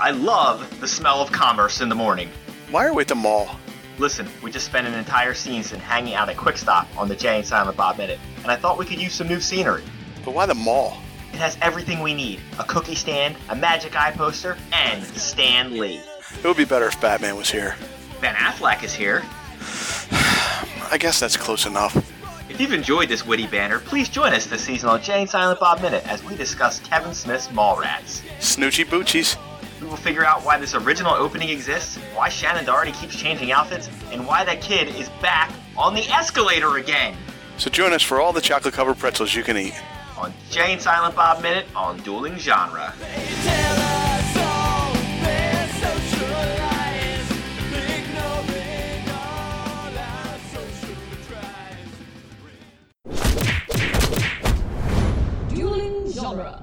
I love the smell of commerce in the morning. Why are we at the mall? Listen, we just spent an entire season hanging out at Quick Stop on the Jay and Silent Bob Minute, and I thought we could use some new scenery. But why the mall? It has everything we need. A cookie stand, a magic eye poster, and Stan Lee. It would be better if Batman was here. Ben Affleck is here. I guess that's close enough. If you've enjoyed this witty banter, please join us this season on Jay and Silent Bob Minute as we discuss Kevin Smith's Mallrats. Snoochie Boochies. We will figure out why this original opening exists, why Shannon Doherty keeps changing outfits, and why that kid is back on the escalator again. So join us for all the chocolate-covered pretzels you can eat. On Jay and Silent Bob Minute on Dueling Genre. Dueling Genre.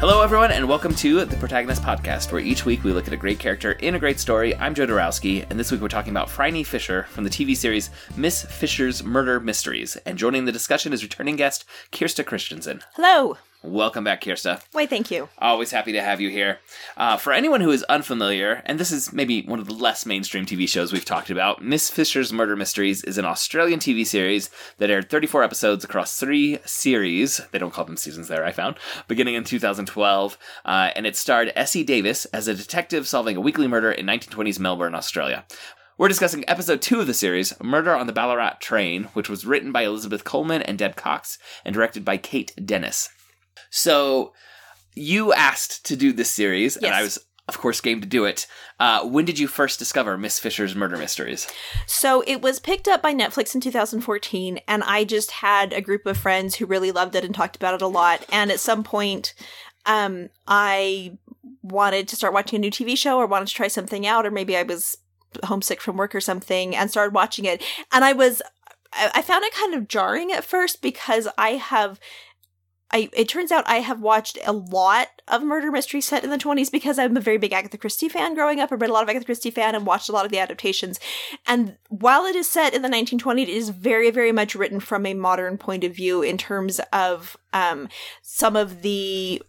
Hello, everyone, and welcome to The Protagonist Podcast, where each week we look at a great character in a great story. I'm Joe Dorowski, and this week we're talking about Phryne Fisher from the TV series Miss Fisher's Murder Mysteries. And joining the discussion is returning guest Kjerste Christensen. Hello. Welcome back, Kjerste. Why, thank you. Always happy to have you here. For anyone who is unfamiliar, and this is maybe one of the less mainstream TV shows we've talked about, Miss Fisher's Murder Mysteries is an Australian TV series that aired 34 episodes across three series. They don't call them seasons there, I found. Beginning in 2012, and it starred Essie Davis as a detective solving a weekly murder in 1920s Melbourne, Australia. We're discussing episode 2 of the series, Murder on the Ballarat Train, which was written by Elizabeth Coleman and Deb Cox, and directed by Kate Dennis. So, you asked to do this series, yes. And I was, of course, game to do it. When did you first discover Miss Fisher's Murder Mysteries? So, it was picked up by Netflix in 2014, and I just had a group of friends who really loved it and talked about it a lot. And at some point, I wanted to start watching a new TV show or wanted to try something out, or maybe I was homesick from work or something and started watching it. And I found it kind of jarring at first because it turns out I have watched a lot of murder mysteries set in the 20s because I'm a very big Agatha Christie fan growing up. I read a lot of Agatha Christie fan and watched a lot of the adaptations. And while it is set in the 1920s, it is very, very much written from a modern point of view in terms of some of the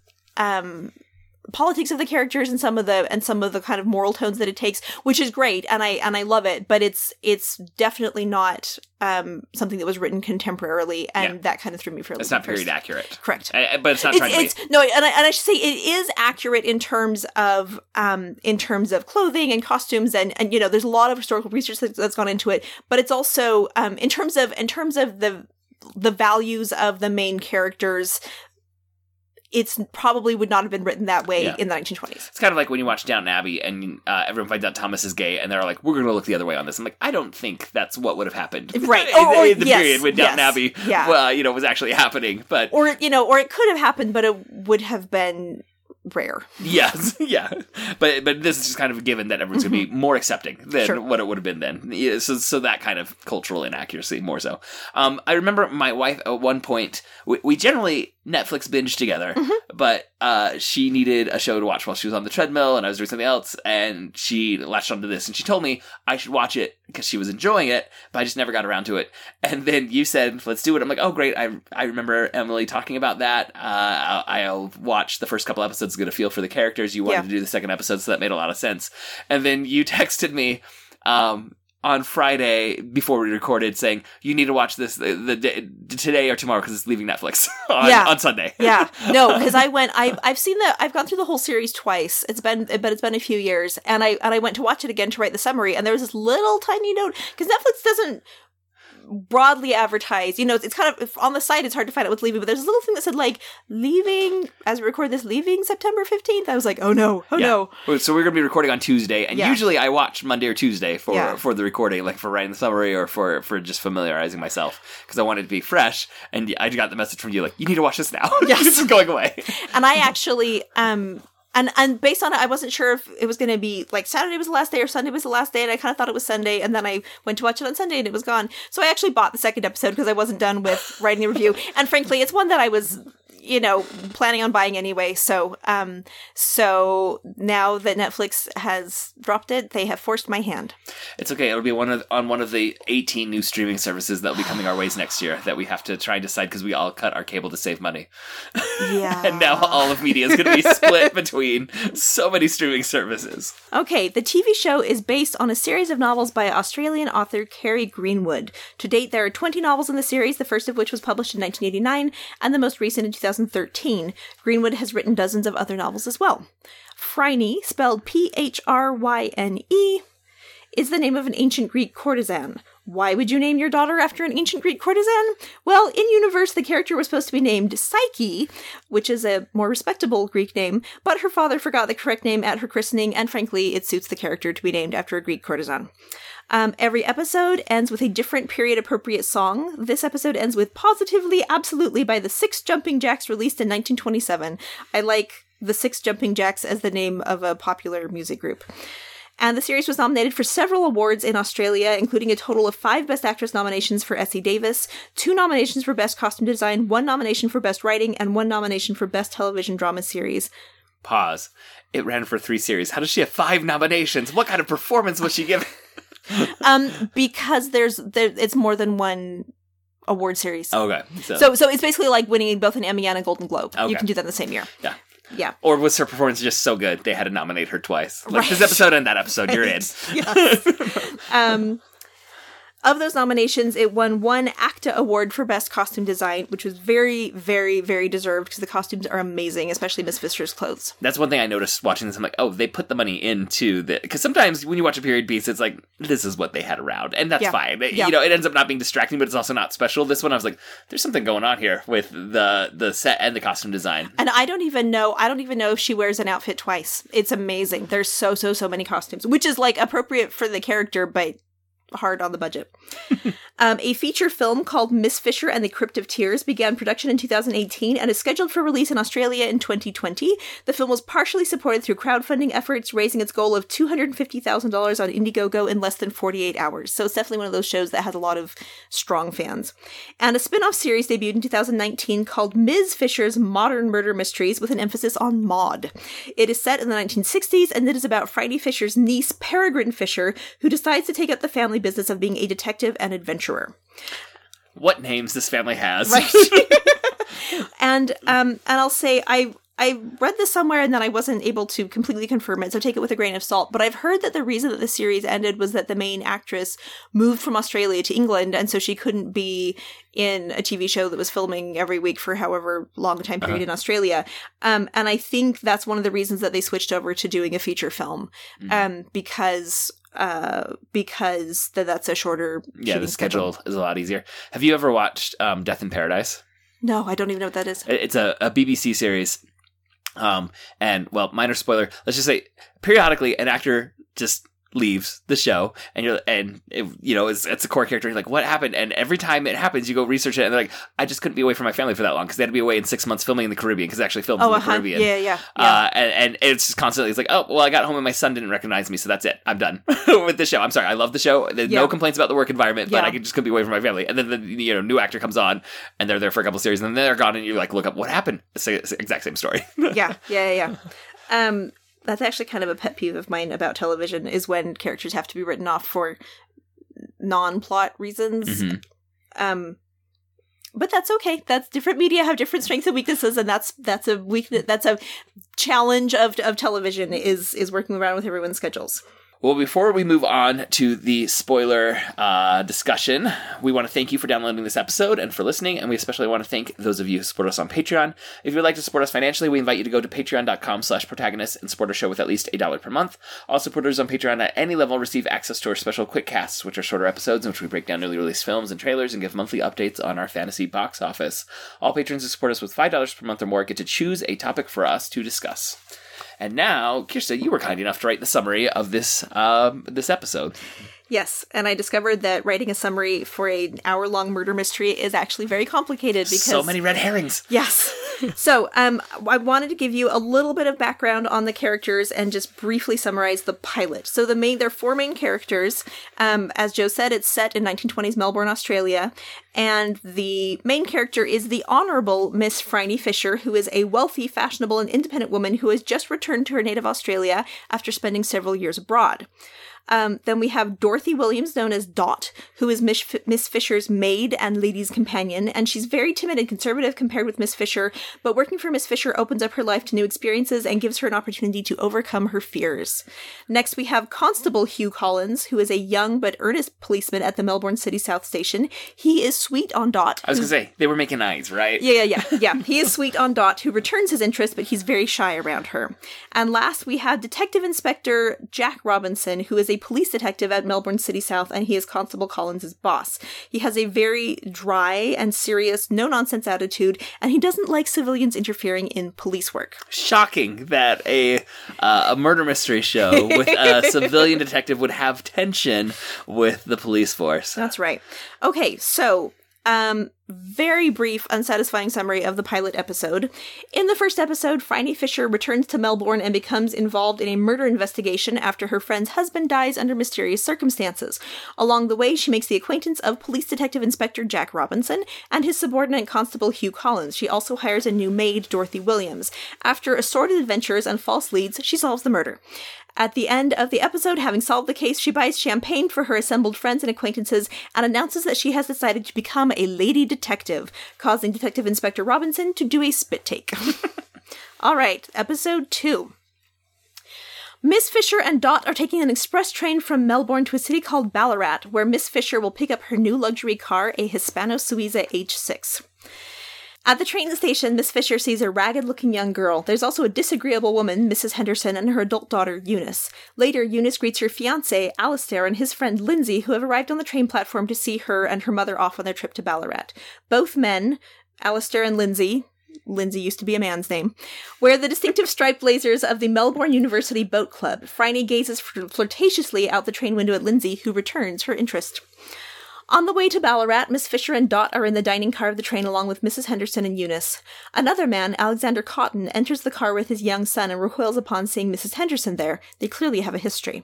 politics of the characters and some of the kind of moral tones that it takes, which is great, and I love it, but it's definitely not something that was written contemporarily, and that kind of threw me for a little bit. It's not period accurate. Correct. But it's not trying to be. No, and I should say it is accurate in terms of clothing and costumes, and you know, there's a lot of historical research that's gone into it, but it's also in terms of the values of the main characters, it's probably would not have been written that way in the 1920s. It's kind of like when you watch Downton Abbey and everyone finds out Thomas is gay and they're like, we're going to look the other way on this. I'm like, I don't think that's what would have happened. Right. In the period when Downton Abbey was actually happening. But Or it could have happened, but it would have been rare. Yes. Yeah. But this is just kind of a given that everyone's going to be more accepting than what it would have been then. Yeah, so that kind of cultural inaccuracy more so. I remember my wife at one point, we generally Netflix binge together, but she needed a show to watch while she was on the treadmill and I was doing something else, and she latched onto this and she told me I should watch it because she was enjoying it, but I just never got around to it. And then you said, let's do it. I'm like, oh great, I remember Emily talking about that. I'll watch the first couple episodes, get a feel for the characters. You wanted to do the second episode, so that made a lot of sense. And then you texted me on Friday before we recorded saying, you need to watch this today or tomorrow because it's leaving Netflix on Sunday. Yeah. No, because I've gone through the whole series twice. It's been a few years, and I went to watch it again to write the summary, and there was this little tiny note because Netflix doesn't broadly advertised, you know, it's kind of on the site, it's hard to find out what's leaving, but there's a little thing that said like leaving, as we record this, leaving September 15th. I was like, oh no, so we're gonna be recording on Tuesday, and usually I watch Monday or Tuesday for the recording, like for writing the summary or for just familiarizing myself, because I wanted to be fresh, and I got the message from you like, you need to watch this now. Yes. This is going away. And I actually And based on it, I wasn't sure if it was going to be like Saturday was the last day or Sunday was the last day. And I kind of thought it was Sunday. And then I went to watch it on Sunday and it was gone. So I actually bought the second episode because I wasn't done with writing a review. And frankly, it's one that I was, you know, planning on buying anyway. So, so now that Netflix has dropped it, they have forced my hand. It's okay. It'll be on one of the 18 new streaming services that'll be coming our ways next year that we have to try and decide because we all cut our cable to save money. Yeah. And now all of media is going to be split between so many streaming services. Okay. The TV show is based on a series of novels by Australian author Kerry Greenwood. To date, there are 20 novels in the series, the first of which was published in 1989 and the most recent in 2013. Greenwood has written dozens of other novels as well. Phryne, spelled Phryne, is the name of an ancient Greek courtesan. Why would you name your daughter after an ancient Greek courtesan? Well, in universe, the character was supposed to be named Psyche, which is a more respectable Greek name, but her father forgot the correct name at her christening, and frankly, it suits the character to be named after a Greek courtesan. Every episode ends with a different period-appropriate song. This episode ends with Positively Absolutely by the Six Jumping Jacks, released in 1927. I like the Six Jumping Jacks as the name of a popular music group. And the series was nominated for several awards in Australia, including a total of 5 Best Actress nominations for Essie Davis, 2 nominations for Best Costume Design, 1 nomination for Best Writing, and 1 nomination for Best Television Drama Series. Pause. It ran for 3 series. How does she have 5 nominations? What kind of performance was she giving? Because it's more than one award series. Okay. So it's basically like winning both an Emmy and a Golden Globe. Okay. You can do that in the same year. Yeah. Yeah. Or was her performance just so good they had to nominate her twice? Like, right. This episode and that episode, right. You're in. Yes. Of those nominations, it won 1 ACTA award for Best Costume Design, which was very, very, very deserved because the costumes are amazing, especially Miss Fisher's clothes. That's one thing I noticed watching this. I'm like, oh, they put the money into the... Because sometimes when you watch a period piece, it's like, this is what they had around. And that's fine. You know, it ends up not being distracting, but it's also not special. This one, I was like, there's something going on here with the set and the costume design. And I don't even know if she wears an outfit twice. It's amazing. There's so many costumes, which is like appropriate for the character, but... hard on the budget. A feature film called Miss Fisher and the Crypt of Tears began production in 2018 and is scheduled for release in Australia in 2020. The film was partially supported through crowdfunding efforts, raising its goal of $250,000 on Indiegogo in less than 48 hours. So it's definitely one of those shows that has a lot of strong fans. And a spin-off series debuted in 2019 called Ms. Fisher's Modern Murder Mysteries with an emphasis on Maud. It is set in the 1960s and it is about Phryne Fisher's niece, Peregrine Fisher, who decides to take up the family business of being a detective and adventurer. What names this family has. Right. And I'll say I read this somewhere and then I wasn't able to completely confirm it, so take it with a grain of salt. But I've heard that the reason that the series ended was that the main actress moved from Australia to England, and so she couldn't be in a TV show that was filming every week for however long a time period in Australia. And I think that's one of the reasons that they switched over to doing a feature film, because that's a shorter the schedule is a lot easier. Have you ever watched Death in Paradise? No, I don't even know what that is. It's a BBC series. And, well, minor spoiler, let's just say periodically an actor just leaves the show and it's a core character. You're like, what happened? And every time it happens, you go research it and they're like, I just couldn't be away from my family for that long because they had to be away in 6 months filming in the Caribbean because they actually filmed in the Caribbean. Yeah. And it's just constantly, it's like, oh, well, I got home and my son didn't recognize me, so that's it. I'm done with the show. I'm sorry. I love the show. There's no complaints about the work environment, but I just couldn't be away from my family. And then the new actor comes on and they're there for a couple of series and then they're gone and you're like, look up what happened. It's the exact same story. Yeah. That's actually kind of a pet peeve of mine about television is when characters have to be written off for non-plot reasons. But that's okay. That's different media have different strengths and weaknesses, and that's a weakness. That's a challenge of television is working around with everyone's schedules. Well, before we move on to the spoiler discussion, we want to thank you for downloading this episode and for listening, and we especially want to thank those of you who support us on Patreon. If you'd like to support us financially, we invite you to go to patreon.com/protagonist and support our show with at least $1 per month. All supporters on Patreon at any level receive access to our special quick casts, which are shorter episodes in which we break down newly released films and trailers and give monthly updates on our fantasy box office. All patrons who support us with $5 per month or more get to choose a topic for us to discuss. And now, Kjerste, you were kind enough to write the summary of this this episode. Yes, and I discovered that writing a summary for an hour-long murder mystery is actually very complicated because... so many red herrings. Yes. So I wanted to give you a little bit of background on the characters and just briefly summarize the pilot. So there are four main characters. As Joe said, it's set in 1920s Melbourne, Australia. And the main character is the Honourable Miss Phryne Fisher, who is a wealthy, fashionable, and independent woman who has just returned to her native Australia after spending several years abroad. Then we have Dorothy Williams, known as Dot, who is Miss Fisher's maid and lady's companion, and she's very timid and conservative compared with Miss Fisher, but working for Miss Fisher opens up her life to new experiences and gives her an opportunity to overcome her fears. Next, we have Constable Hugh Collins, who is a young but earnest policeman at the Melbourne City South Station. He is sweet on Dot. I was going to say, they were making eyes, right? Yeah. He is sweet on Dot, who returns his interest, but he's very shy around her. And last, we have Detective Inspector Jack Robinson, who is a police detective at Melbourne City South, and he is Constable Collins' boss. He has a very dry and serious, no-nonsense attitude, and he doesn't like civilians interfering in police work. Shocking that a murder mystery show with a civilian detective would have tension with the police force. That's right. Okay, so... very brief, unsatisfying summary of the pilot episode. In the first episode, Phryne Fisher returns to Melbourne and becomes involved in a murder investigation after her friend's husband dies under mysterious circumstances. Along the way, she makes the acquaintance of Police Detective Inspector Jack Robinson and his subordinate Constable Hugh Collins. She also hires a new maid, Dorothy Williams. After assorted adventures and false leads, she solves the murder. At the end of the episode, having solved the case, she buys champagne for her assembled friends and acquaintances and announces that she has decided to become a lady detective, causing Detective Inspector Robinson to do a spit take. All right, episode 2. Miss Fisher and Dot are taking an express train from Melbourne to a city called Ballarat, where Miss Fisher will pick up her new luxury car, a Hispano Suiza H6. At the train station, Miss Fisher sees a ragged-looking young girl. There's also a disagreeable woman, Mrs. Henderson, and her adult daughter, Eunice. Later, Eunice greets her fiancé, Alistair, and his friend, Lindsay, who have arrived on the train platform to see her and her mother off on their trip to Ballarat. Both men, Alistair and Lindsay used to be a man's name, wear the distinctive striped blazers of the Melbourne University Boat Club. Phryne gazes flirtatiously out the train window at Lindsay, who returns her interest. On the way to Ballarat, Miss Fisher and Dot are in the dining car of the train along with Mrs. Henderson and Eunice. Another man, Alexander Cotton, enters the car with his young son and recoils upon seeing Mrs. Henderson there. They clearly have a history.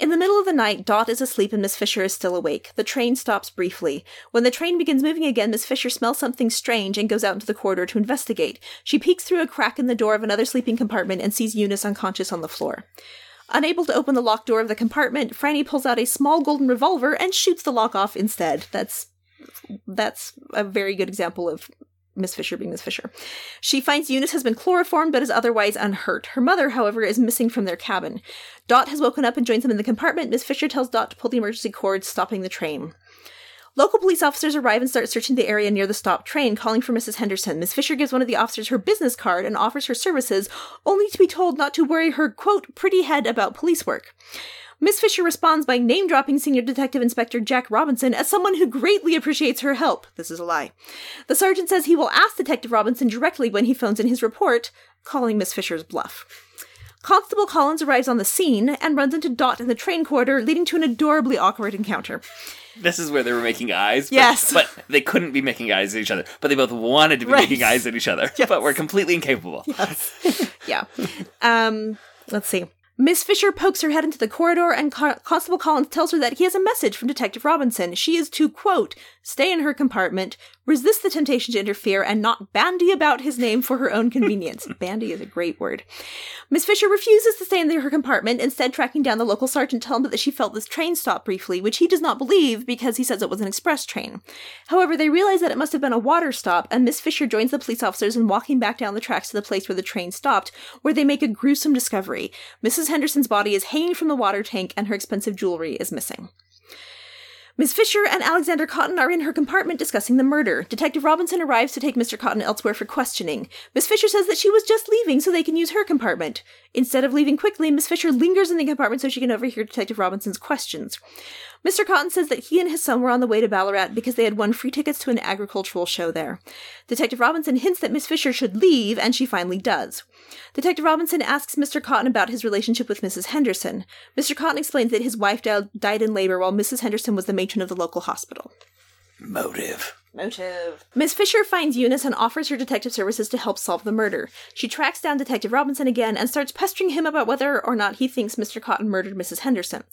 In the middle of the night, Dot is asleep and Miss Fisher is still awake. The train stops briefly. When the train begins moving again, Miss Fisher smells something strange and goes out into the corridor to investigate. She peeks through a crack in the door of another sleeping compartment and sees Eunice unconscious on the floor. Unable to open the locked door of the compartment, Phryne pulls out a small golden revolver and shoots the lock off instead. That's a very good example of Miss Fisher being Miss Fisher. She finds Eunice has been chloroformed but is otherwise unhurt. Her mother, however, is missing from their cabin. Dot has woken up and joins them in the compartment. Miss Fisher tells Dot to pull the emergency cord, stopping the train. Local police officers arrive and start searching the area near the stopped train, calling for Mrs. Henderson. Miss Fisher gives one of the officers her business card and offers her services, only to be told not to worry her, quote, pretty head about police work. Miss Fisher responds by name-dropping Senior Detective Inspector Jack Robinson as someone who greatly appreciates her help. This is a lie. The sergeant says he will ask Detective Robinson directly when he phones in his report, calling Miss Fisher's bluff. Constable Collins arrives on the scene and runs into Dot in the train corridor, leading to an adorably awkward encounter. This is where they were making eyes. Yes. But they couldn't be making eyes at each other. But they both wanted to be making eyes at each other. Yes. But were completely incapable. Yes. Yeah. Let's see. Miss Fisher pokes her head into the corridor, and Constable Collins tells her that he has a message from Detective Robinson. She is to, quote, stay in her compartment, resist the temptation to interfere, and not bandy about his name for her own convenience. Bandy is a great word. Miss Fisher refuses to stay in her compartment, instead tracking down the local sergeant to tell him that she felt this train stop briefly, which he does not believe because he says it was an express train. However, they realize that it must have been a water stop, and Miss Fisher joins the police officers in walking back down the tracks to the place where the train stopped, where they make a gruesome discovery. Mrs. Henderson's body is hanging from the water tank, and her expensive jewelry is missing. Miss Fisher and Alexander Cotton are in her compartment discussing the murder. Detective Robinson arrives to take Mr. Cotton elsewhere for questioning. Miss Fisher says that she was just leaving so they can use her compartment. Instead of leaving quickly, Miss Fisher lingers in the compartment so she can overhear Detective Robinson's questions. Mr. Cotton says that he and his son were on the way to Ballarat because they had won free tickets to an agricultural show there. Detective Robinson hints that Miss Fisher should leave, and she finally does. Detective Robinson asks Mr. Cotton about his relationship with Mrs. Henderson. Mr. Cotton explains that his wife died in labor while Mrs. Henderson was the matron of the local hospital. Motive. Miss Fisher finds Eunice and offers her detective services to help solve the murder. She tracks down Detective Robinson again and starts pestering him about whether or not he thinks Mr. Cotton murdered Mrs. Henderson.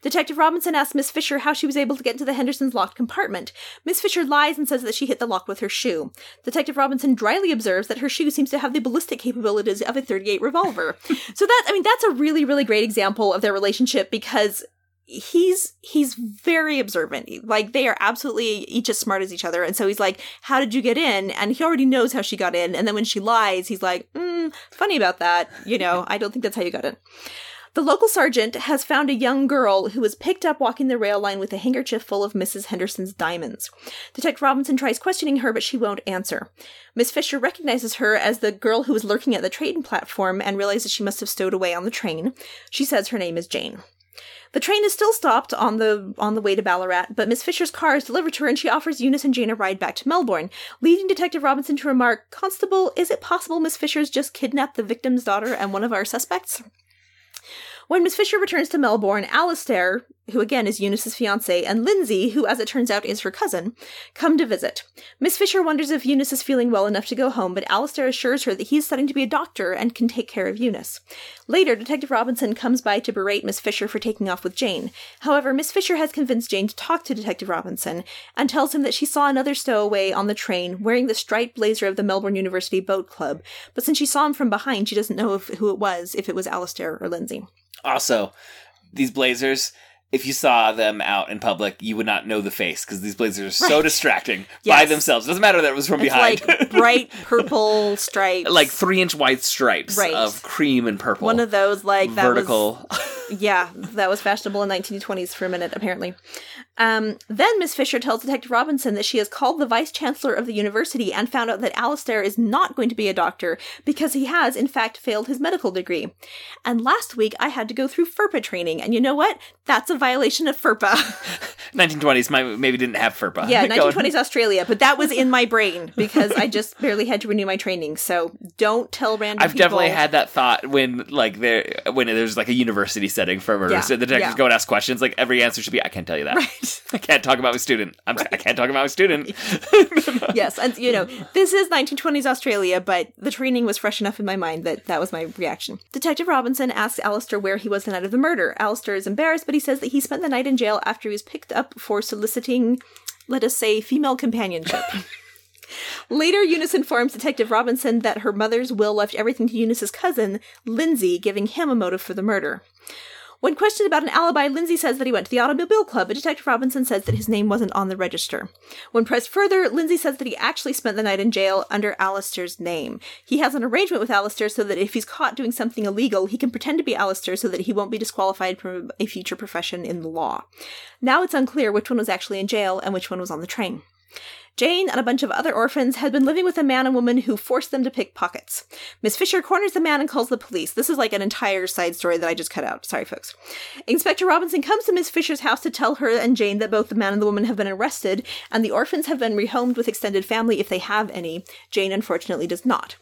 Detective Robinson asks Miss Fisher how she was able to get into the Hendersons' locked compartment. Miss Fisher lies and says that she hit the lock with her shoe. Detective Robinson dryly observes that her shoe seems to have the ballistic capabilities of a .38 revolver. So that's a really, really great example of their relationship because he's very observant. Like, they are absolutely each as smart as each other. And so he's like, how did you get in? And he already knows how she got in. And then when she lies, he's like, funny about that. You know, I don't think that's how you got in. The local sergeant has found a young girl who was picked up walking the rail line with a handkerchief full of Mrs. Henderson's diamonds. Detective Robinson tries questioning her, but she won't answer. Miss Fisher recognizes her as the girl who was lurking at the train platform and realizes she must have stowed away on the train. She says her name is Jane. The train is still stopped on the way to Ballarat, but Miss Fisher's car is delivered to her and she offers Eunice and Jane a ride back to Melbourne, leading Detective Robinson to remark, "Constable, is it possible Miss Fisher's just kidnapped the victim's daughter and one of our suspects?" When Miss Fisher returns to Melbourne, Alistair, who again is Eunice's fiancé, and Lindsay, who as it turns out is her cousin, come to visit. Miss Fisher wonders if Eunice is feeling well enough to go home, but Alistair assures her that he's studying to be a doctor and can take care of Eunice. Later, Detective Robinson comes by to berate Miss Fisher for taking off with Jane. However, Miss Fisher has convinced Jane to talk to Detective Robinson and tells him that she saw another stowaway on the train wearing the striped blazer of the Melbourne University Boat Club, but since she saw him from behind, she doesn't know who it was, if it was Alistair or Lindsay. Also, these blazers, if you saw them out in public, you would not know the face because these blazers are so distracting by themselves. It doesn't matter that it was from behind. It's like bright purple stripes. Like 3-inch wide stripes of cream and purple. One of those, like, that vertical. Yeah, that was fashionable in 1920s for a minute, apparently. Then Miss Fisher tells Detective Robinson that she has called the vice-chancellor of the university and found out that Alistair is not going to be a doctor because he has, in fact, failed his medical degree. And last week, I had to go through FERPA training, and you know what? That's a violation of FERPA. 1920s, maybe didn't have FERPA. Yeah, 1920s Australia, but that was in my brain because I just barely had to renew my training, so don't tell random people. I've definitely had that thought when there's, like, a university setting for murder. Yeah, so the detectives go and ask questions. Like, every answer should be, I can't tell you that. Right. I can't talk about my student. I can't talk about my student. Yes. And, you know, this is 1920s Australia, but the training was fresh enough in my mind that was my reaction. Detective Robinson asks Alistair where he was the night of the murder. Alistair is embarrassed, but he says that he spent the night in jail after he was picked up for soliciting, let us say, female companionship. Later, Eunice informs Detective Robinson that her mother's will left everything to Eunice's cousin, Lindsay, giving him a motive for the murder. When questioned about an alibi, Lindsay says that he went to the Automobile Club, but Detective Robinson says that his name wasn't on the register. When pressed further, Lindsay says that he actually spent the night in jail under Alistair's name. He has an arrangement with Alistair so that if he's caught doing something illegal, he can pretend to be Alistair so that he won't be disqualified from a future profession in the law. Now it's unclear which one was actually in jail and which one was on the train. Jane and a bunch of other orphans had been living with a man and woman who forced them to pick pockets. Miss Fisher corners the man and calls the police. This is like an entire side story that I just cut out. Sorry, folks. Inspector Robinson comes to Miss Fisher's house to tell her and Jane that both the man and the woman have been arrested, and the orphans have been rehomed with extended family if they have any. Jane, unfortunately, does not.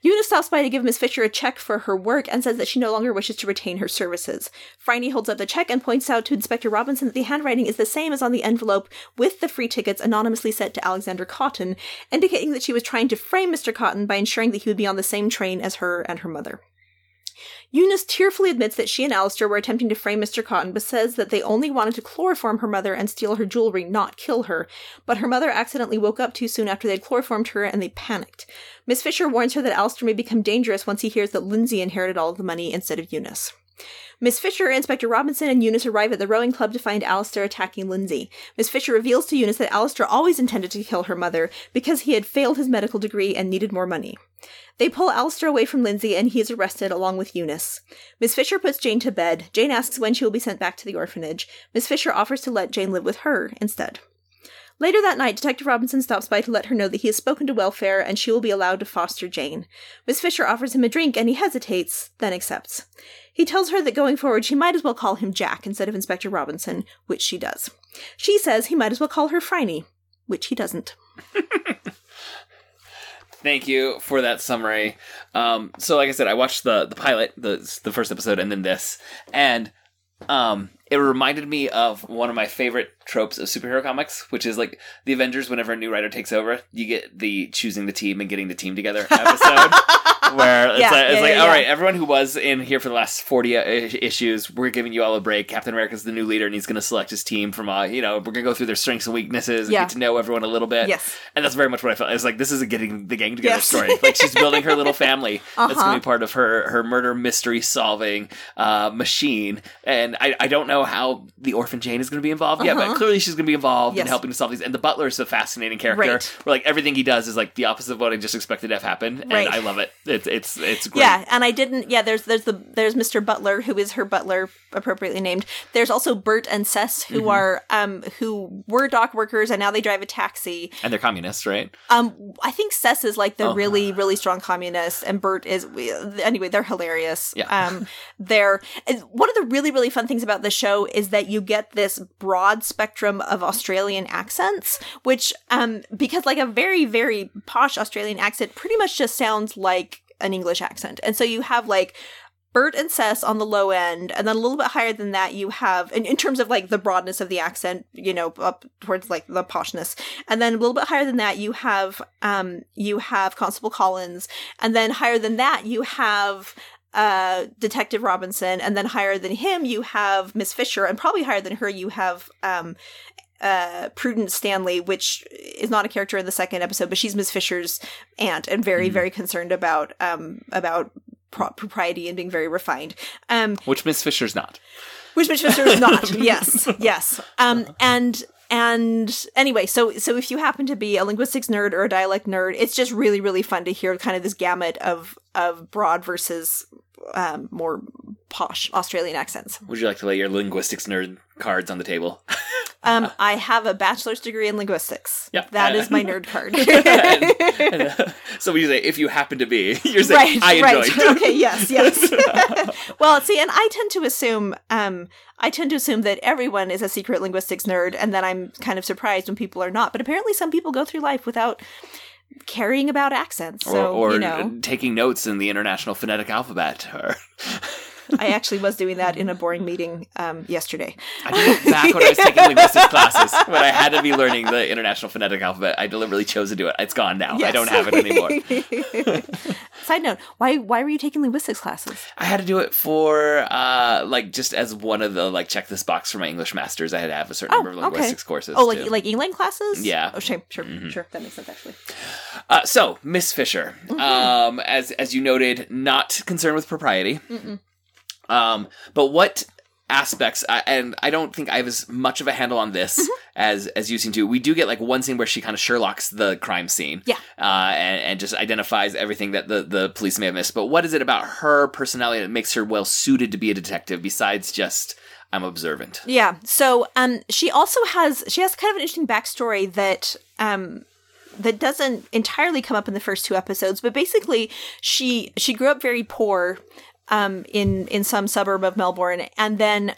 Eunice stops by to give Miss Fisher a check for her work and says that she no longer wishes to retain her services. Franny holds up the check and points out to Inspector Robinson that the handwriting is the same as on the envelope with the free tickets anonymously sent to Alexander Cotton, indicating that she was trying to frame Mr. Cotton by ensuring that he would be on the same train as her and her mother. Eunice tearfully admits that she and Alistair were attempting to frame Mr. Cotton, but says that they only wanted to chloroform her mother and steal her jewelry, not kill her. But her mother accidentally woke up too soon after they'd chloroformed her, and they panicked. Miss Fisher warns her that Alistair may become dangerous once he hears that Lindsay inherited all of the money instead of Eunice. Miss Fisher, Inspector Robinson, and Eunice arrive at the rowing club to find Alistair attacking Lindsay. Miss Fisher reveals to Eunice that Alistair always intended to kill her mother because he had failed his medical degree and needed more money. They pull Alistair away from Lindsay and he is arrested along with Eunice. Miss Fisher puts Jane to bed. Jane asks when she will be sent back to the orphanage. Miss Fisher offers to let Jane live with her instead. Later that night, Detective Robinson stops by to let her know that he has spoken to welfare and she will be allowed to foster Jane. Miss Fisher offers him a drink and he hesitates, then accepts. He tells her that going forward she might as well call him Jack instead of Inspector Robinson, which she does. She says he might as well call her Franny, which he doesn't. Thank you for that summary. So like I said, I watched the pilot, the first episode, and then this. And It reminded me of one of my favorite tropes of superhero comics, which is like the Avengers. Whenever a new writer takes over, you get the choosing the team and getting the team together episode where it's all right, everyone who was in here for the last 40 issues, we're giving you all a break. Captain America's the new leader and he's going to select his team from, we're going to go through their strengths and weaknesses and get to know everyone a little bit. Yes. And that's very much what I felt. It's like, this is a getting the gang together story. Like she's building her little family. That's going to be part of her murder mystery solving machine. And I don't know how the orphan Jane is going to be involved yet, but clearly she's going to be involved in helping to solve these. And the butler is a fascinating character where like everything he does is like the opposite of what I just expected to have happen, and I love it. It's great. Yeah, and I didn't. Yeah, there's Mr. Butler, who is her butler, appropriately named. There's also Bert and Sess, who are who were dock workers and now they drive a taxi. And they're communists, right? I think Sess is like the really really strong communist, and Bert is anyway. They're hilarious. Yeah. They're one of the really really fun things about the show is that you get this broad spectrum of Australian accents, which because like a very very posh Australian accent pretty much just sounds like an English accent. And so you have like Bert and Sess on the low end, and then a little bit higher than that you have, in terms of like the broadness of the accent, up towards like the poshness, and then a little bit higher than that you have Constable Collins, and then higher than that you have Detective Robinson, and then higher than him you have Miss Fisher, and probably higher than her you have Prudence Stanley, which is not a character in the second episode, but she's Miss Fisher's aunt and very very concerned about propriety and being very refined, which Miss Fisher's not. Yes. And anyway, so if you happen to be a linguistics nerd or a dialect nerd, it's just really, really fun to hear kind of this gamut of broad versus more posh Australian accents. Would you like to lay your linguistics nerd cards on the table? I have a bachelor's degree in linguistics. Yeah. That is my nerd card. So when you say, if you happen to be, you're saying, I enjoyed. Okay, yes. Well, see, and I tend to assume that everyone is a secret linguistics nerd, and then I'm kind of surprised when people are not. But apparently some people go through life without caring about accents. Or taking notes in the International Phonetic Alphabet. Or... I actually was doing that in a boring meeting yesterday. I did it back when I was taking linguistics classes, when I had to be learning the International Phonetic Alphabet. I deliberately chose to do it. It's gone now. Yes. I don't have it anymore. Side note, why were you taking linguistics classes? I had to do it for, just as one of the, check this box for my English masters. I had to have a certain number of linguistics courses. Oh, like E-Lang classes? Yeah. Oh, sure. Mm-hmm. Sure. That makes sense, actually. So, Miss Fisher, as you noted, not concerned with propriety. Mm-mm. But what aspects, and I don't think I have as much of a handle on this as you seem to. We do get one scene where she kind of Sherlocks the crime scene, and just identifies everything that the police may have missed. But what is it about her personality that makes her well suited to be a detective besides just I'm observant? Yeah. So she also has kind of an interesting backstory that doesn't entirely come up in the first two episodes. But basically, she grew up very poor. In some suburb of Melbourne, and then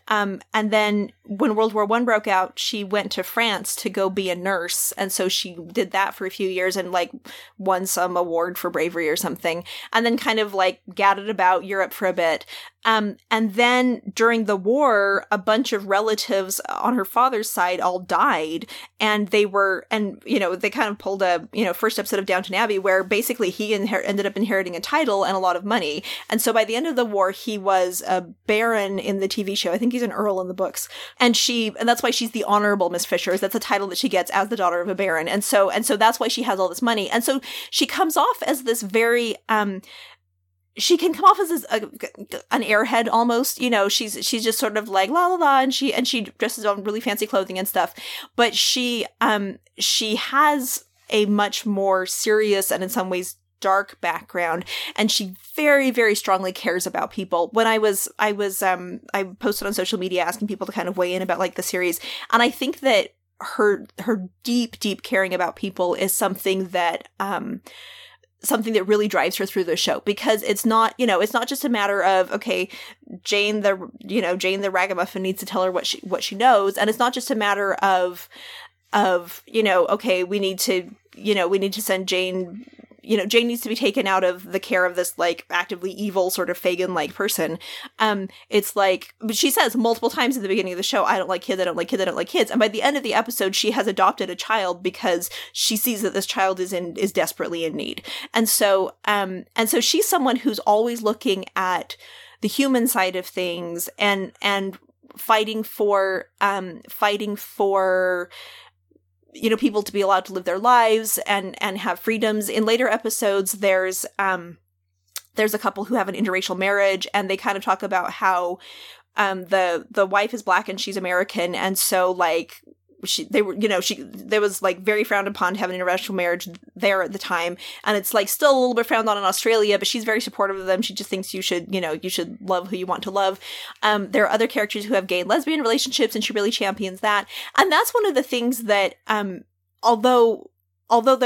when World War I broke out, she went to France to go be a nurse, and so she did that for a few years and won some award for bravery or something, and then kind of gadded about Europe for a bit. And then during the war, a bunch of relatives on her father's side all died, and they kind of pulled a, first episode of Downton Abbey where basically he ended up inheriting a title and a lot of money. And so by the end of the war, he was a baron in the TV show. I think he's an earl in the books. And that's why she's the Honorable Miss Fisher. That's a title that she gets as the daughter of a baron. And so that's why she has all this money. And so she comes off as this very, she can come off as an airhead almost, she's just sort of la la la, and she dresses on really fancy clothing and stuff, but she has a much more serious and in some ways dark background, and she very very strongly cares about people. When I posted on social media asking people to kind of weigh in about the series, and I think that her deep deep caring about people is something that really drives her through the show, because it's not just a matter of, okay, Jane the ragamuffin needs to tell her what she knows, and it's not just a matter of okay, we need to send Jane you know, Jane needs to be taken out of the care of this, like, actively evil sort of Fagin-like person. It's like, but she says multiple times at the beginning of the show, I don't like kids, I don't like kids, I don't like kids. And by the end of the episode, she has adopted a child because she sees that this child is desperately in need. And so she's someone who's always looking at the human side of things and fighting for, you know, people to be allowed to live their lives and have freedoms. In later episodes, there's a couple who have an interracial marriage, and they kind of talk about how the wife is black and she's American, and so, like, there was like very frowned upon to have an interracial marriage there at the time, and it's like still a little bit frowned on in Australia, but she's very supportive of them. She just thinks you should love who you want to love. There are other characters who have gay and lesbian relationships, and she really champions that. And that's one of the things that although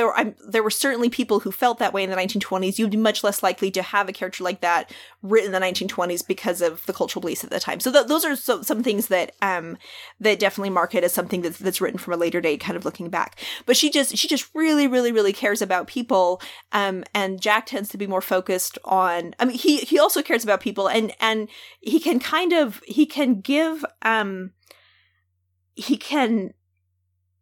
there were certainly people who felt that way in the 1920s, you'd be much less likely to have a character like that written in the 1920s because of the cultural beliefs at the time. So those are some things that that definitely mark it as something that's written from a later date, kind of looking back. But she just really, really, really cares about people, and Jack tends to be more focused on. I mean, he also cares about people, and he can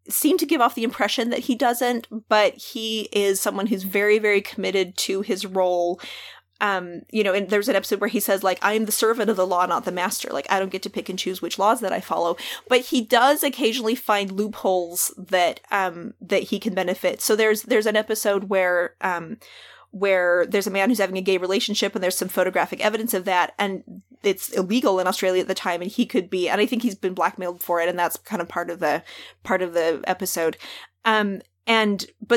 seem to give off the impression that he doesn't, but he is someone who's very, very committed to his role. You know, and there's an episode where he says, like, I am the servant of the law, not the master. Like, I don't get to pick and choose which laws that I follow. But he does occasionally find loopholes that he can benefit. So there's an episode where there's a man who's having a gay relationship, and there's some photographic evidence of that, and it's illegal in Australia at the time, and he could be, and I think he's been blackmailed for it, and that's kind of part of the episode. But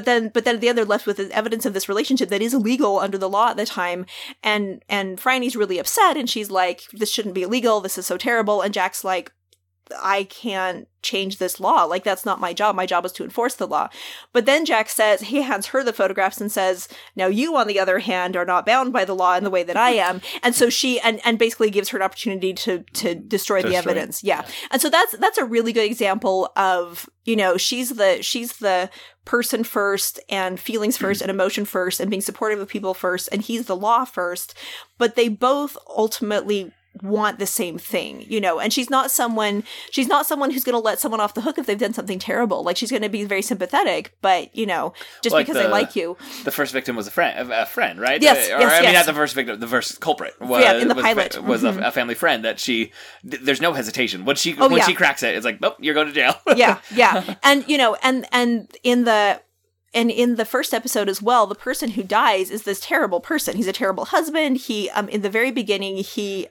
then at the end they're left with evidence of this relationship that is illegal under the law at the time, and Franny's really upset, and she's like, this shouldn't be illegal, this is so terrible, and Jack's like, I can't change this law. Like, that's not my job. My job is to enforce the law. But then Jack says, he hands her the photographs and says, now you, on the other hand, are not bound by the law in the way that I am. And so she, and basically gives her an opportunity to destroy the evidence. Yeah. And so that's a really good example of, you know, she's the person first, and feelings first, and emotion first, and being supportive of people first, and he's the law first. But they both ultimately want the same thing, you know, and she's not someone who's going to let someone off the hook if they've done something terrible. Like, she's going to be very sympathetic, but, you know, just like because I like you. The first victim was a friend, right? Yes, not the first victim, the first culprit was a family friend that there's no hesitation. When she cracks it, it's like, oh, you're going to jail. Yeah, yeah. And, you know, and in the first episode as well, the person who dies is this terrible person. He's a terrible husband. He, in the very beginning, he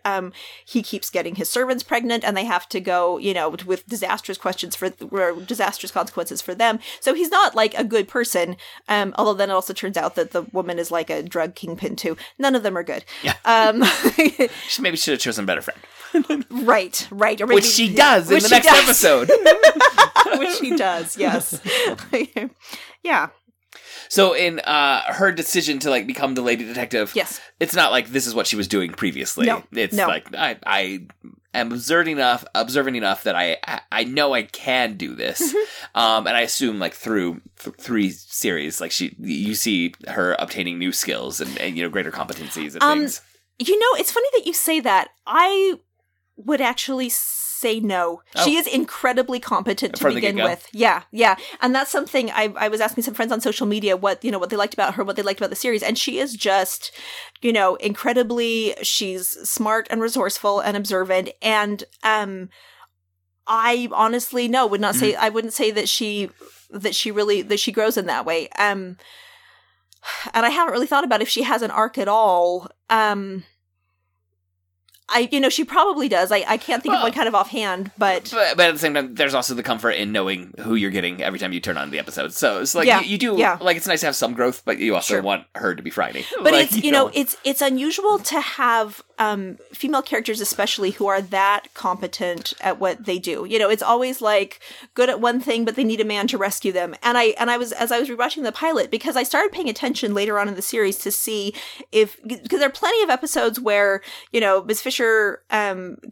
keeps getting his servants pregnant, and they have to go, you know, with disastrous consequences for them. So he's not like a good person. Although then it also turns out that the woman is like a drug kingpin too. None of them are good. Yeah. She maybe should have chosen a better friend. Right. Or maybe, which she does in the next episode. Which she does, yes. Yeah. So in her decision to, like, become the lady detective, yes, it's not like this is what she was doing previously. No, it's like, I am observant enough that I know I can do this. Mm-hmm. And I assume, like, through three series, like, you see her obtaining new skills and you know, greater competencies and things. You know, it's funny that you say that. I would actually say no. Oh. She is incredibly competent to begin with. Yeah, yeah. And that's something I was asking some friends on social media what they liked about her, what they liked about the series. And she is just, you know, she's smart and resourceful and observant. And I honestly, no, would not say, I wouldn't say that she grows in that way. And I haven't really thought about if she has an arc at all. She probably does. I can't think of one kind of offhand, but at the same time, there's also the comfort in knowing who you're getting every time you turn on the episode. So it's like, you do. Like, it's nice to have some growth, but you also want her to be Friday. But like, it's unusual to have female characters especially who are that competent at what they do. You know, it's always like good at one thing, but they need a man to rescue them. And I was rewatching the pilot, because I started paying attention later on in the series to see if, because there are plenty of episodes where, you know, Miss Fisher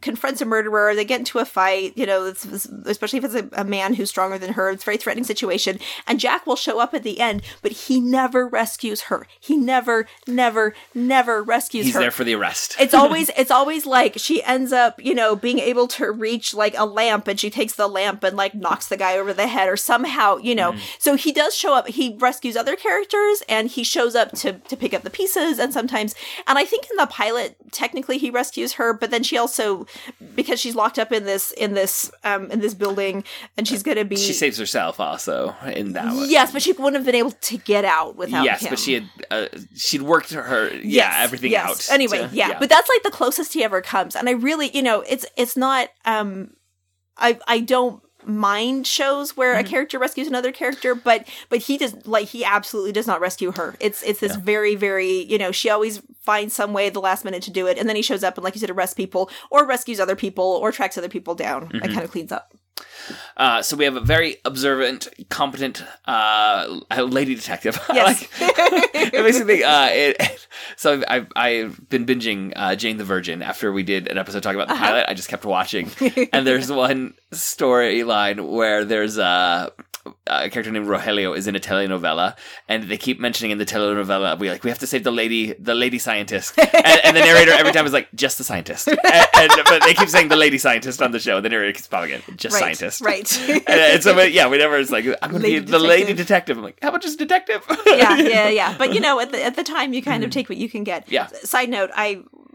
confronts a murderer, they get into a fight, you know, especially if it's a man who's stronger than her, it's a very threatening situation. And Jack will show up at the end, but he never rescues her. He never rescues her. He's there for the arrest. It's always like she ends up, you know, being able to reach like a lamp, and she takes the lamp and like knocks the guy over the head or somehow, you know. So he does show up. He rescues other characters, and he shows up to pick up the pieces. And sometimes, and I think in the pilot, technically he rescues her, but then she also, because she's locked up in this building, and she's going to be, she saves herself also in that way. Yes, but she wouldn't have been able to get out without him. Yes, but she had she'd worked her everything out. Anyway, but that's like the closest he ever comes, and I really, you know, it's not. I don't mind shows where a character rescues another character, but he does, like, he absolutely does not rescue her. It's this very, very, you know, she always finds some way at the last minute to do it, and then he shows up and, like you said, arrests people or rescues other people or tracks other people down. That kind of cleans up. So we have a very observant, competent lady detective. Yes. It makes me think. So I've been binging Jane the Virgin after we did an episode talking about the pilot. I just kept watching, and there's one storyline where there's a character named Rogelio is in a telenovela, and they keep mentioning in the telenovela we have to save the lady scientist, and the narrator every time is like, just the scientist, but they keep saying the lady scientist on the show, and the narrator keeps popping in, just scientist, right? And so whenever it's like, I'm going to be the lady detective, I'm like, how about just detective? yeah. But you know, at the time, you kind of take what you can get. Yeah. Side note: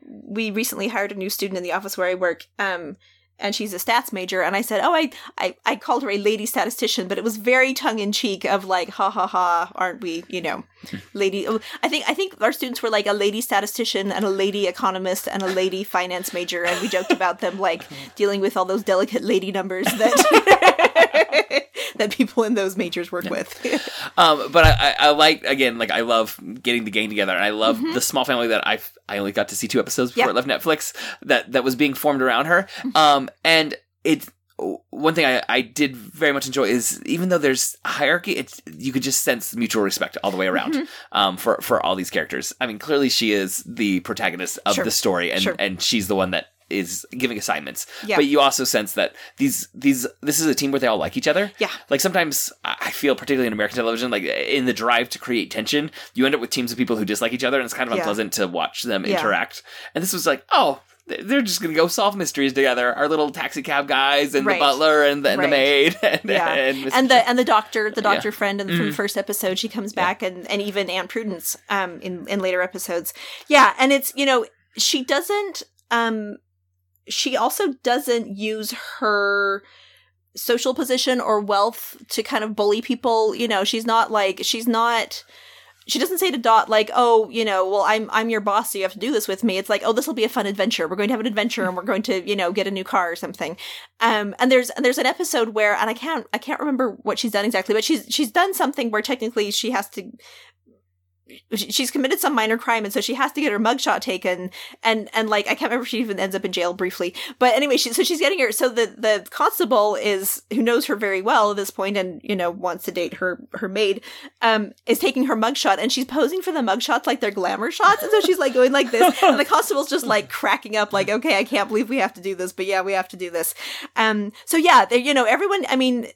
we recently hired a new student in the office where I work. And she's a stats major, and I said, I called her a lady statistician, but it was very tongue-in-cheek of like, ha, ha, ha, aren't we, you know, lady. I think our students were like a lady statistician and a lady economist and a lady finance major, and we joked about them, like, dealing with all those delicate lady numbers that... that people in those majors work with. But I like, again, like, I love getting the gang together, and I love the small family that I only got to see two episodes before it left Netflix that was being formed around her. And it's one thing I did very much enjoy is, even though there's hierarchy, you could just sense mutual respect all the way around for all these characters. I mean, clearly she is the protagonist of the story, and she's the one that is giving assignments, but you also sense that this is a team where they all like each other. Yeah, like sometimes I feel, particularly in American television, like in the drive to create tension, you end up with teams of people who dislike each other, and it's kind of unpleasant to watch them interact. And this was like, oh, they're just going to go solve mysteries together. Our little taxi cab guys, and the butler, and the maid, and the doctor, friend, and from the first episode she comes back, and even Aunt Prudence in later episodes. Yeah, and it's, you know, she doesn't. She also doesn't use her social position or wealth to kind of bully people. You know, she doesn't say to Dot, like, oh, you know, well, I'm your boss, so you have to do this with me. It's like, oh, this will be a fun adventure. We're going to have an adventure, and we're going to, you know, get a new car or something. And there's an episode where, and I can't remember what she's done exactly, but she's done something where technically she has to. She's committed some minor crime, and so she has to get her mugshot taken, and like, I can't remember if she even ends up in jail briefly, but anyway, she's getting her, so the constable is, who knows her very well at this point, and, you know, wants to date her maid, is taking her mugshot, and she's posing for the mugshots like they're glamour shots, and so she's like going like this, and the constable's just like cracking up, like, okay, I can't believe we have to do this, but yeah, we have to do this. So yeah, they, you know, everyone, I mean,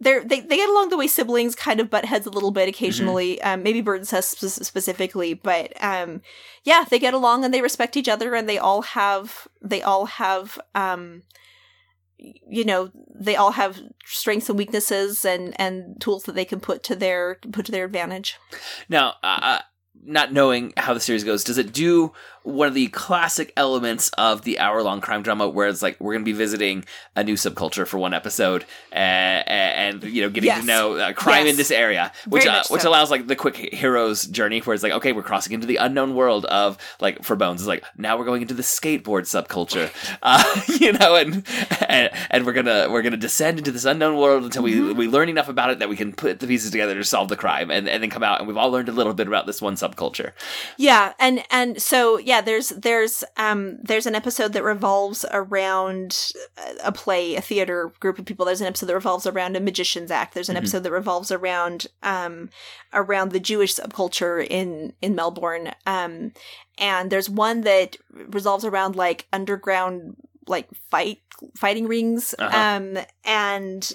They get along the way siblings kind of butt heads a little bit occasionally, maybe Bert and Sess specifically, but yeah, they get along and they respect each other, and they all have you know, they all have strengths and weaknesses and tools that they can put to their advantage. Now, not knowing how the series goes, does it do one of the classic elements of the hour-long crime drama where it's like, we're going to be visiting a new subculture for one episode and you know, getting to know crime in this area, which allows like the quick hero's journey where it's like, okay, we're crossing into the unknown world of, like, for Bones, it's like, now we're going into the skateboard subculture, you know, and we're gonna descend into this unknown world until we learn enough about it that we can put the pieces together to solve the crime, and then come out, and we've all learned a little bit about this one subculture. subculture. Yeah, and so yeah, there's an episode that revolves around a play, a theater group of people. There's an episode that revolves around a magician's act. There's an mm-hmm. episode that revolves around the Jewish subculture in Melbourne. And there's one that revolves around like underground like fighting rings. Uh-huh. And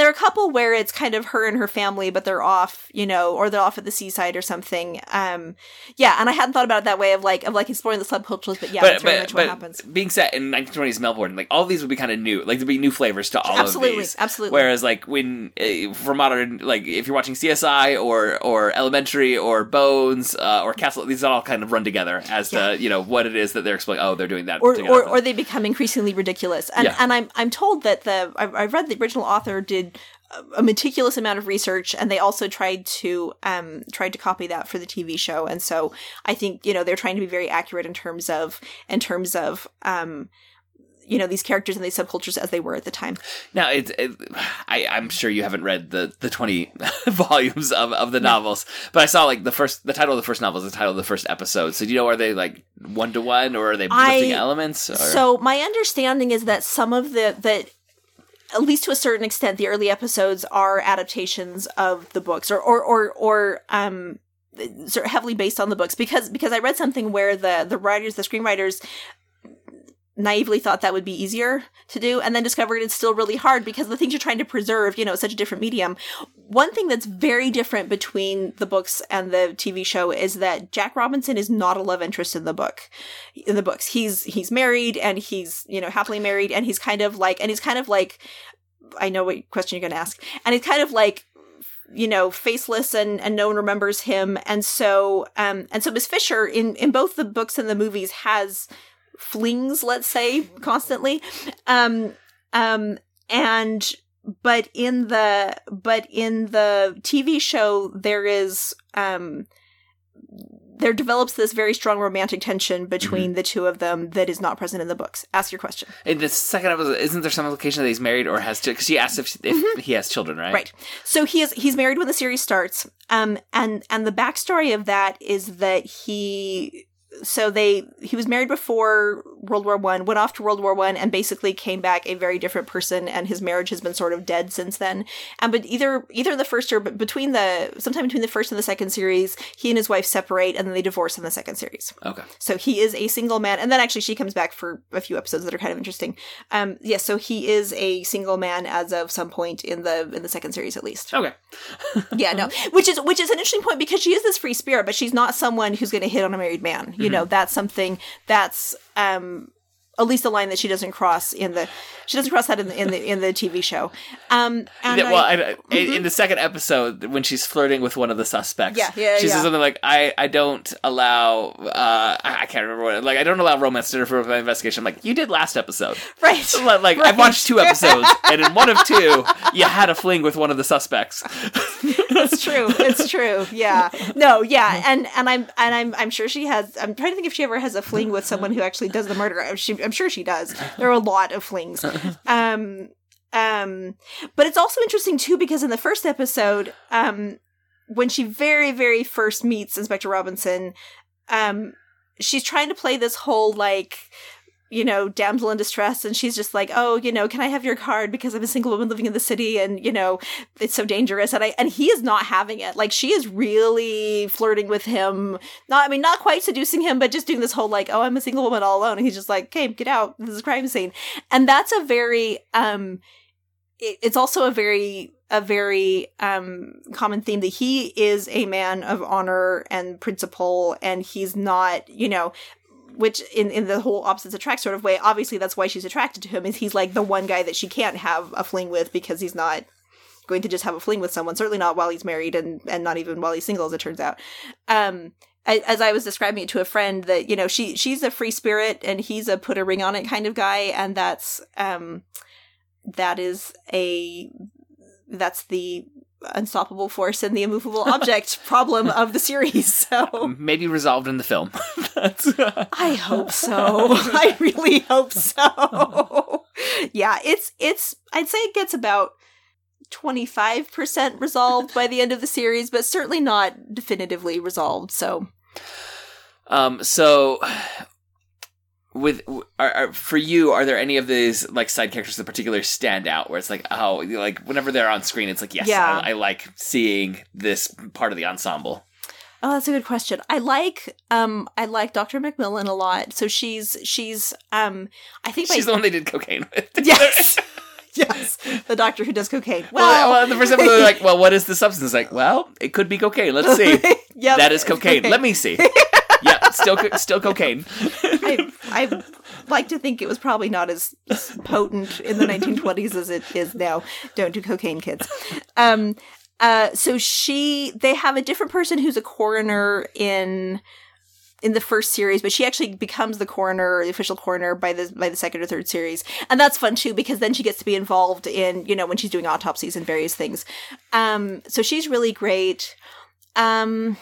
there are a couple where it's kind of her and her family, but they're off, you know, or they're off at the seaside or something. Yeah, and I hadn't thought about it that way of exploring the subcultures, but yeah, that's very much what happens. Being set in 1920s Melbourne, like, all these would be kind of new. Like, there'd be new flavors to all of these. Absolutely, absolutely. Whereas, like, when, for modern, like, if you're watching CSI or Elementary or Bones or Castle, these all kind of run together as to, you know, what it is that they're exploring. Oh, they're doing that. Or they become increasingly ridiculous. And, yeah. and I'm told that I've read the original author did a meticulous amount of research, and they also tried to copy that for the TV show. And so I think, you know, they're trying to be very accurate in terms of you know, these characters and these subcultures as they were at the time. Now, I'm sure you haven't read the 20 volumes of the novels, but I saw like the title of the first novel is the title of the first episode. So do you know, are they like 1-to-1 or are they lifting elements? Or? So my understanding is that some of the at least to a certain extent, the early episodes are adaptations of the books or sort of heavily based on the books because I read something where the screenwriters naively thought that would be easier to do and then discovered it's still really hard because the things you're trying to preserve, you know, such a different medium. One thing that's very different between the books and the TV show is that Jack Robinson is not a love interest in the books. He's married and he's, you know, happily married and he's kind of like, I know what question you're going to ask. And he's kind of like, you know, faceless and no one remembers him. And so Miss Fisher in both the books and the movies has flings, let's say, constantly. But in the TV show there develops this very strong romantic tension between mm-hmm. the two of them that is not present in the books. Ask your question. In the second episode, isn't there some implication that he's married or has children? Because she asked if mm-hmm. he has children, right? Right. So he's married when the series starts. And the backstory of that is that he was married before World War I, went off to World War I, and basically came back a very different person. And his marriage has been sort of dead since then. And but either the first or sometime between the first and the second series, he and his wife separate, and then they divorce in the second series. Okay. So he is a single man, and then actually she comes back for a few episodes that are kind of interesting. Yeah. So he is a single man as of some point in the second series, at least. Okay. Yeah. No. Which is an interesting point because she is this free spirit, but she's not someone who's going to hit on a married man. You know, that's something that's at least a line that she doesn't cross in the TV show. In the second episode, when she's flirting with one of the suspects, she says something like, I don't allow, I can't remember what, like, I don't allow romance to interfere with my investigation. I'm like, you did last episode. Right. Like, right. I've watched 2 episodes, and in one of 2, you had a fling with one of the suspects. It's true. Yeah. No, yeah. And I'm sure she has, I'm trying to think if she ever has a fling with someone who actually does the murder. I'm sure she does. There are a lot of flings. But it's also interesting too, because in the first episode, when she very, very first meets Inspector Robinson, she's trying to play this whole, like, you know, damsel in distress, and she's just like, oh, you know, can I have your card because I'm a single woman living in the city and, you know, it's so dangerous. And he is not having it. Like, she is really flirting with him. Not quite seducing him, but just doing this whole, like, oh, I'm a single woman all alone. And he's just like, okay, get out. This is a crime scene. And that's a very, it's also a very common theme that he is a man of honor and principle, and he's not, you know, which in the whole opposites attract sort of way, obviously that's why she's attracted to him, is he's like the one guy that she can't have a fling with because he's not going to just have a fling with someone, certainly not while he's married and not even while he's single, as it turns out. As I was describing it to a friend, that, you know, she's a free spirit and he's a put a ring on it kind of guy, and that's the unstoppable force and the immovable object problem of the series. So maybe resolved in the film. I hope so. I really hope so. Yeah, I'd say it gets about 25% resolved by the end of the series, but certainly not definitively resolved. So, for you, are there any of these like side characters that particularly stand out where it's like, oh, like whenever they're on screen, it's like, yes, yeah. I like seeing this part of the ensemble. Oh, that's a good question. I like Dr. McMillan a lot. So she's I think she's the one they did cocaine with. Yes. Yes, the doctor who does cocaine. Well, the first time they're like, well, what is the substance? Like, well, it could be cocaine. Let's see. Yep. That is cocaine. Let me see. Yep, still cocaine. I like to think it was probably not as potent in the 1920s as it is now. Don't do cocaine, kids. So they have a different person who's a coroner in the first series, but she actually becomes the coroner, the official coroner, by the second or third series. And that's fun too, because then she gets to be involved in, you know, when she's doing autopsies and various things. So she's really great. Man,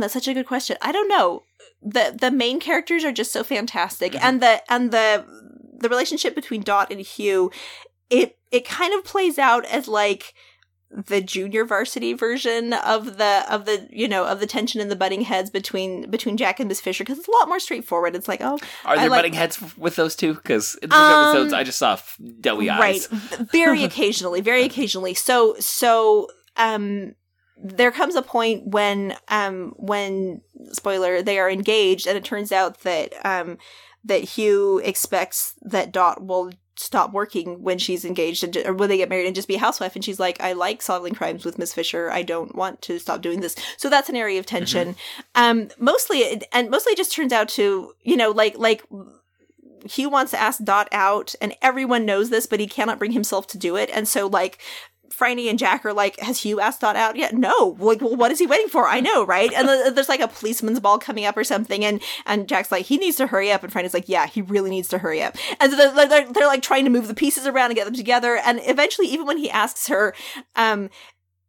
that's such a good question. I don't know. The main characters are just so fantastic. Mm-hmm. And the relationship between Dot and Hugh, it kind of plays out as like the junior varsity version of the tension and the butting heads between Jack and Miss Fisher, because it's a lot more straightforward. It's like, oh, are there butting heads with those two? Because in those episodes, I just saw doughy eyes. Right, very occasionally. So there comes a point when spoiler, they are engaged, and it turns out that Hugh expects that Dot will stop working when she's engaged or when they get married and just be a housewife. And she's like, I like solving crimes with Miss Fisher. I don't want to stop doing this. So that's an area of tension. Mm-hmm. Mostly it just turns out to, you know, like Hugh wants to ask Dot out and everyone knows this, but he cannot bring himself to do it. And so like Franny and Jack are like, has Hugh asked Dot out yet? No. Like, well, what is he waiting for? I know, right? And there's like a policeman's ball coming up or something, and Jack's like, he needs to hurry up, and Franny's like, yeah, he really needs to hurry up. And so they're like trying to move the pieces around and get them together, and eventually, even when he asks her,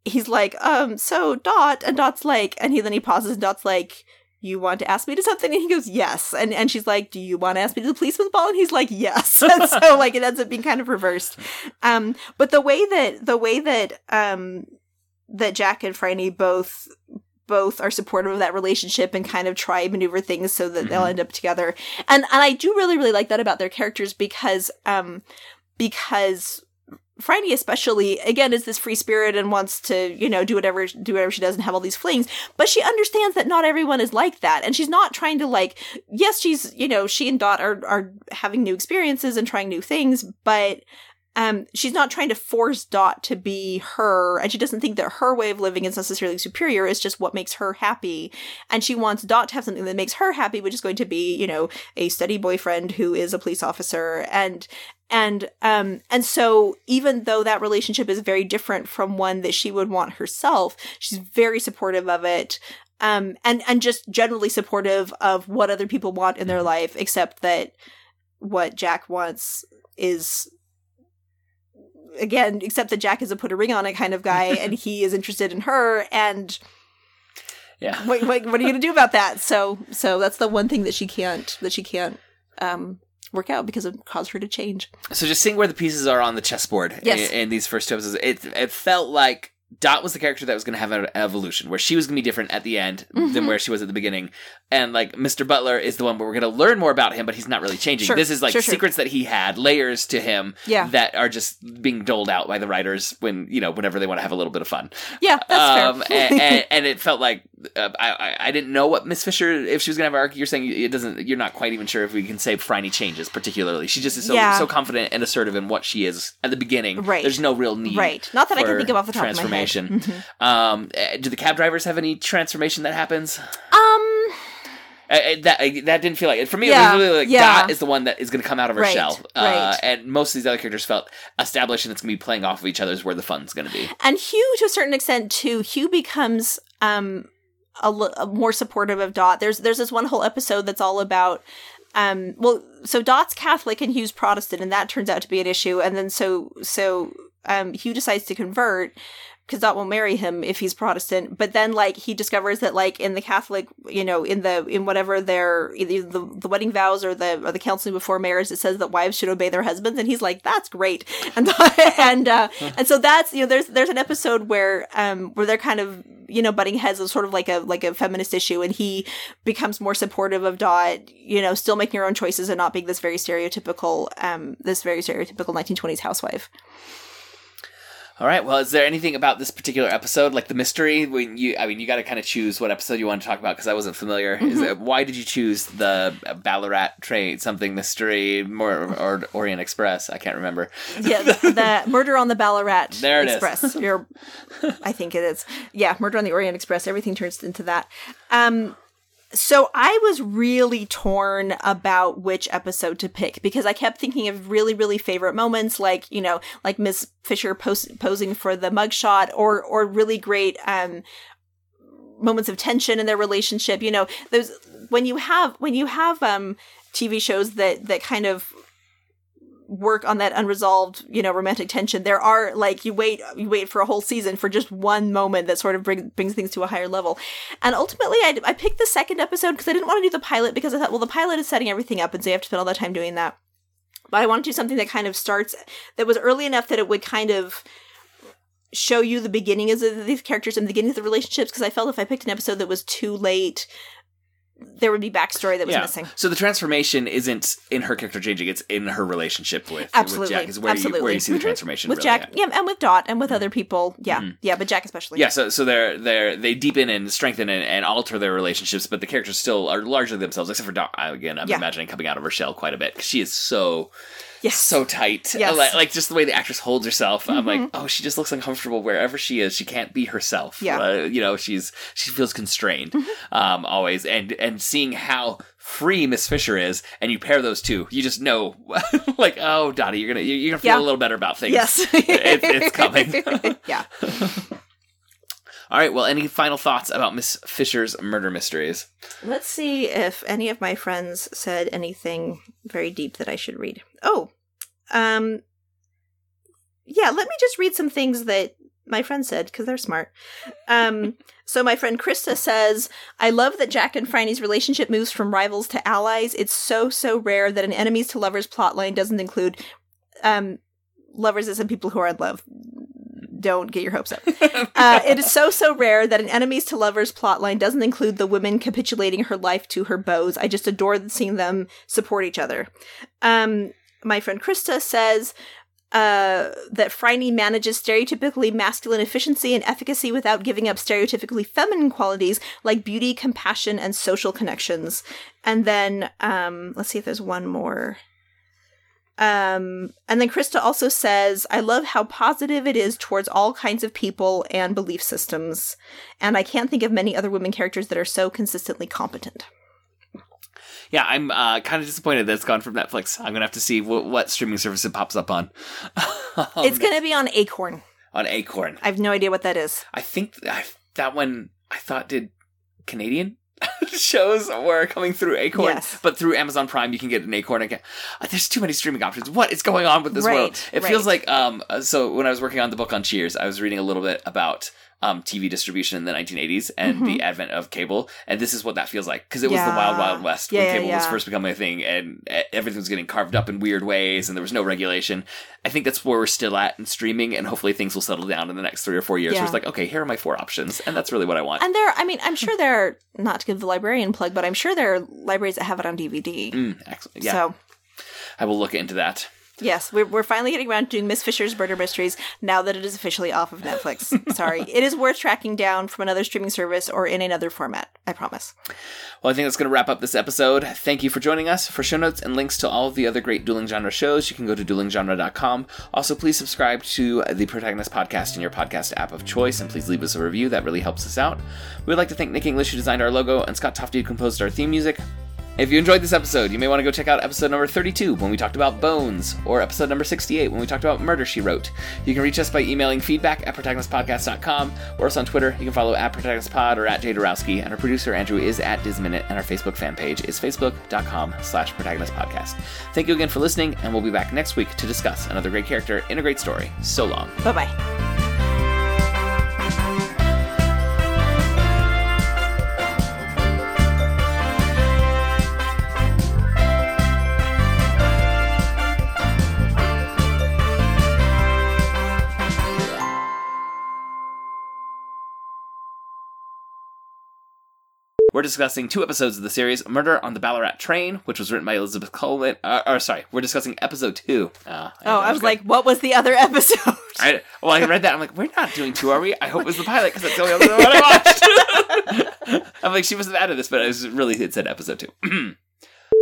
he's like, so Dot, and Dot's like, and then he pauses, and Dot's like, you want to ask me to something? And he goes, yes. And she's like, do you want to ask me to the policeman's ball? And he's like, yes. And so like it ends up being kind of reversed. But the way that Jack and Franny both are supportive of that relationship and kind of try and maneuver things so that they'll end up together. And I do really, really like that about their characters, because Franny especially, again, is this free spirit and wants to, you know, do whatever she does and have all these flings, but she understands that not everyone is like that, and she's not trying to like, yes, she's, you know, she and Dot are having new experiences and trying new things, but she's not trying to force Dot to be her, and she doesn't think that her way of living is necessarily superior. It's just what makes her happy, and she wants Dot to have something that makes her happy, which is going to be, you know, a steady boyfriend who is a police officer. And so even though that relationship is very different from one that she would want herself, she's very supportive of it. And just generally supportive of what other people want in their life, except that what Jack wants is, again, except that Jack is a put a ring on it kind of guy, and he is interested in her, and yeah, what are you going to do about that? So that's the one thing that she can't work out, because it caused her to change. So just seeing where the pieces are on the chessboard, yes, in these first two episodes, it felt like Dot was the character that was going to have an evolution, where she was going to be different at the end, mm-hmm, than where she was at the beginning. And like Mr. Butler is the one where we're going to learn more about him, but he's not really changing. Sure. This is like secrets that he had, layers to him, yeah, that are just being doled out by the writers when, you know, whenever they want to have a little bit of fun. Yeah, that's fair. and it felt like I didn't know what Miss Fisher, if she was going to have an arc. You're saying it doesn't, you're not quite even sure if we can say Franny changes particularly. She just is so confident and assertive in what she is at the beginning. Right. There's no real need. Right. Not that I can think of off the top of my head. Mm-hmm. Do the cab drivers have any transformation that happens? That didn't feel like it. For me, it was really like Dot is the one that is going to come out of her shell. Right. And most of these other characters felt established, and it's going to be playing off of each other's where the fun's going to be. And Hugh, to a certain extent, too. Hugh becomes more supportive of Dot. There's this one whole episode that's all about... So Dot's Catholic and Hugh's Protestant, and that turns out to be an issue. And then Hugh decides to convert... because that will marry him if he's Protestant. But then, like, he discovers that, like, in the Catholic, you know, in whatever their the wedding vows or the counseling before marriage, it says that wives should obey their husbands, and he's like, that's great. And so that's, you know, there's an episode where they're kind of, you know, butting heads of sort of like a feminist issue, and he becomes more supportive of Dot, you know, still making her own choices and not being this very stereotypical 1920s housewife. All right. Well, is there anything about this particular episode, like the mystery? You got to kind of choose what episode you want to talk about, because I wasn't familiar. Mm-hmm. Why did you choose the Ballarat trade, something mystery, or Orient Express? I can't remember. Yeah, the Murder on the Ballarat there it Express. Is. I think it is. Yeah, Murder on the Orient Express. Everything turns into that. So I was really torn about which episode to pick, because I kept thinking of really, really favorite moments, like, you know, like Miss Fisher posing for the mugshot, or really great moments of tension in their relationship. You know, those when you have TV shows that kind of work on that unresolved, you know, romantic tension, there are, like, you wait for a whole season for just one moment that sort of brings things to a higher level. And ultimately I picked the second episode because I didn't want to do the pilot, because I thought, well, the pilot is setting everything up and so you have to spend all that time doing that. But I wanted to do something that kind of starts, that was early enough that it would kind of show you the beginning of these characters and the beginning of the relationships, because I felt if I picked an episode that was too late, there would be backstory that was missing. So the transformation isn't in her character changing; it's in her relationship with Jack is where you see the transformation with really Jack, and with Dot, and with other people. Yeah, but Jack especially. Yeah, so they deepen and strengthen and alter their relationships, but the characters still are largely themselves, except for Dot. Again, I'm imagining coming out of her shell quite a bit, because she is so. Yes. So tight. Yes. Like, just the way the actress holds herself. Mm-hmm. I'm like, oh, she just looks uncomfortable wherever she is. She can't be herself. Yeah. You know, she feels constrained always. And seeing how free Miss Fisher is, and you pair those two, you just know, like, oh, Dottie, you're gonna feel a little better about things. Yes. it's coming. Yeah. All right. Well, any final thoughts about Miss Fisher's Murder Mysteries? Let's see if any of my friends said anything very deep that I should read. Oh, let me just read some things that my friend said, because they're smart. So my friend Krista says, I love that Jack and Franny's relationship moves from rivals to allies. It's so, so rare that an enemies to lovers plotline doesn't include lovers as in people who are in love. Don't get your hopes up. It is so, so rare that an enemies to lovers plotline doesn't include the women capitulating her life to her beaux. I just adore seeing them support each other. My friend Krista says that Franny manages stereotypically masculine efficiency and efficacy without giving up stereotypically feminine qualities like beauty, compassion, and social connections. And then let's see if there's one more. And then Krista also says, I love how positive it is towards all kinds of people and belief systems. And I can't think of many other women characters that are so consistently competent. Yeah, I'm kind of disappointed that it's gone from Netflix. I'm going to have to see what streaming service it pops up on. It's going to be on Acorn. On Acorn. I have no idea what that is. I think that one, I thought, did Canadian shows were coming through Acorn, yes. But through Amazon Prime you can get an Acorn account. There's too many streaming options. What is going on with this world? It feels like so when I was working on the book on Cheers, I was reading a little bit about TV distribution in the 1980s and the advent of cable, and this is what that feels like, because it was the wild, wild west when cable was first becoming a thing, and everything was getting carved up in weird ways and there was no regulation. I think that's where we're still at in streaming, and hopefully things will settle down in the next 3 or 4 years. Where it's like, okay, here are my 4 options, and that's really what I want. And there, I mean, I'm sure there are, not to give the librarian plug, but I'm sure there are libraries that have it on DVD. Excellent. Yeah. So I will look into that. Yes, we're finally getting around to doing Miss Fisher's Murder Mysteries now that it is officially off of Netflix. Sorry. It is worth tracking down from another streaming service or in another format. I promise. Well, I think that's going to wrap up this episode. Thank you for joining us. For show notes and links to all of the other great Dueling Genre shows, you can go to duelinggenre.com. Also, please subscribe to The Protagonist Podcast in your podcast app of choice, and please leave us a review. That really helps us out. We'd like to thank Nick English, who designed our logo, and Scott Tofty, who composed our theme music. If you enjoyed this episode, you may want to go check out episode number 32 when we talked about Bones, or episode number 68 when we talked about Murder, She Wrote. You can reach us by emailing feedback at protagonistpodcast.com, or us on Twitter. You can follow at protagonistpod or at Joe Dorowski, and our producer Andrew is at DizMinute, and our Facebook fan page is facebook.com/protagonistpodcast. Thank you again for listening, and we'll be back next week to discuss another great character in a great story. So long. Bye-bye. We're discussing two episodes of the series, Murder on the Ballarat Train, which was written by Elizabeth Coleman. We're discussing episode 2. I was like, what was the other episode? I read that. I'm like, we're not doing 2, are we? I hope it was the pilot, because that's the only other one I watched. I'm like, she wasn't out of this, but it said episode 2.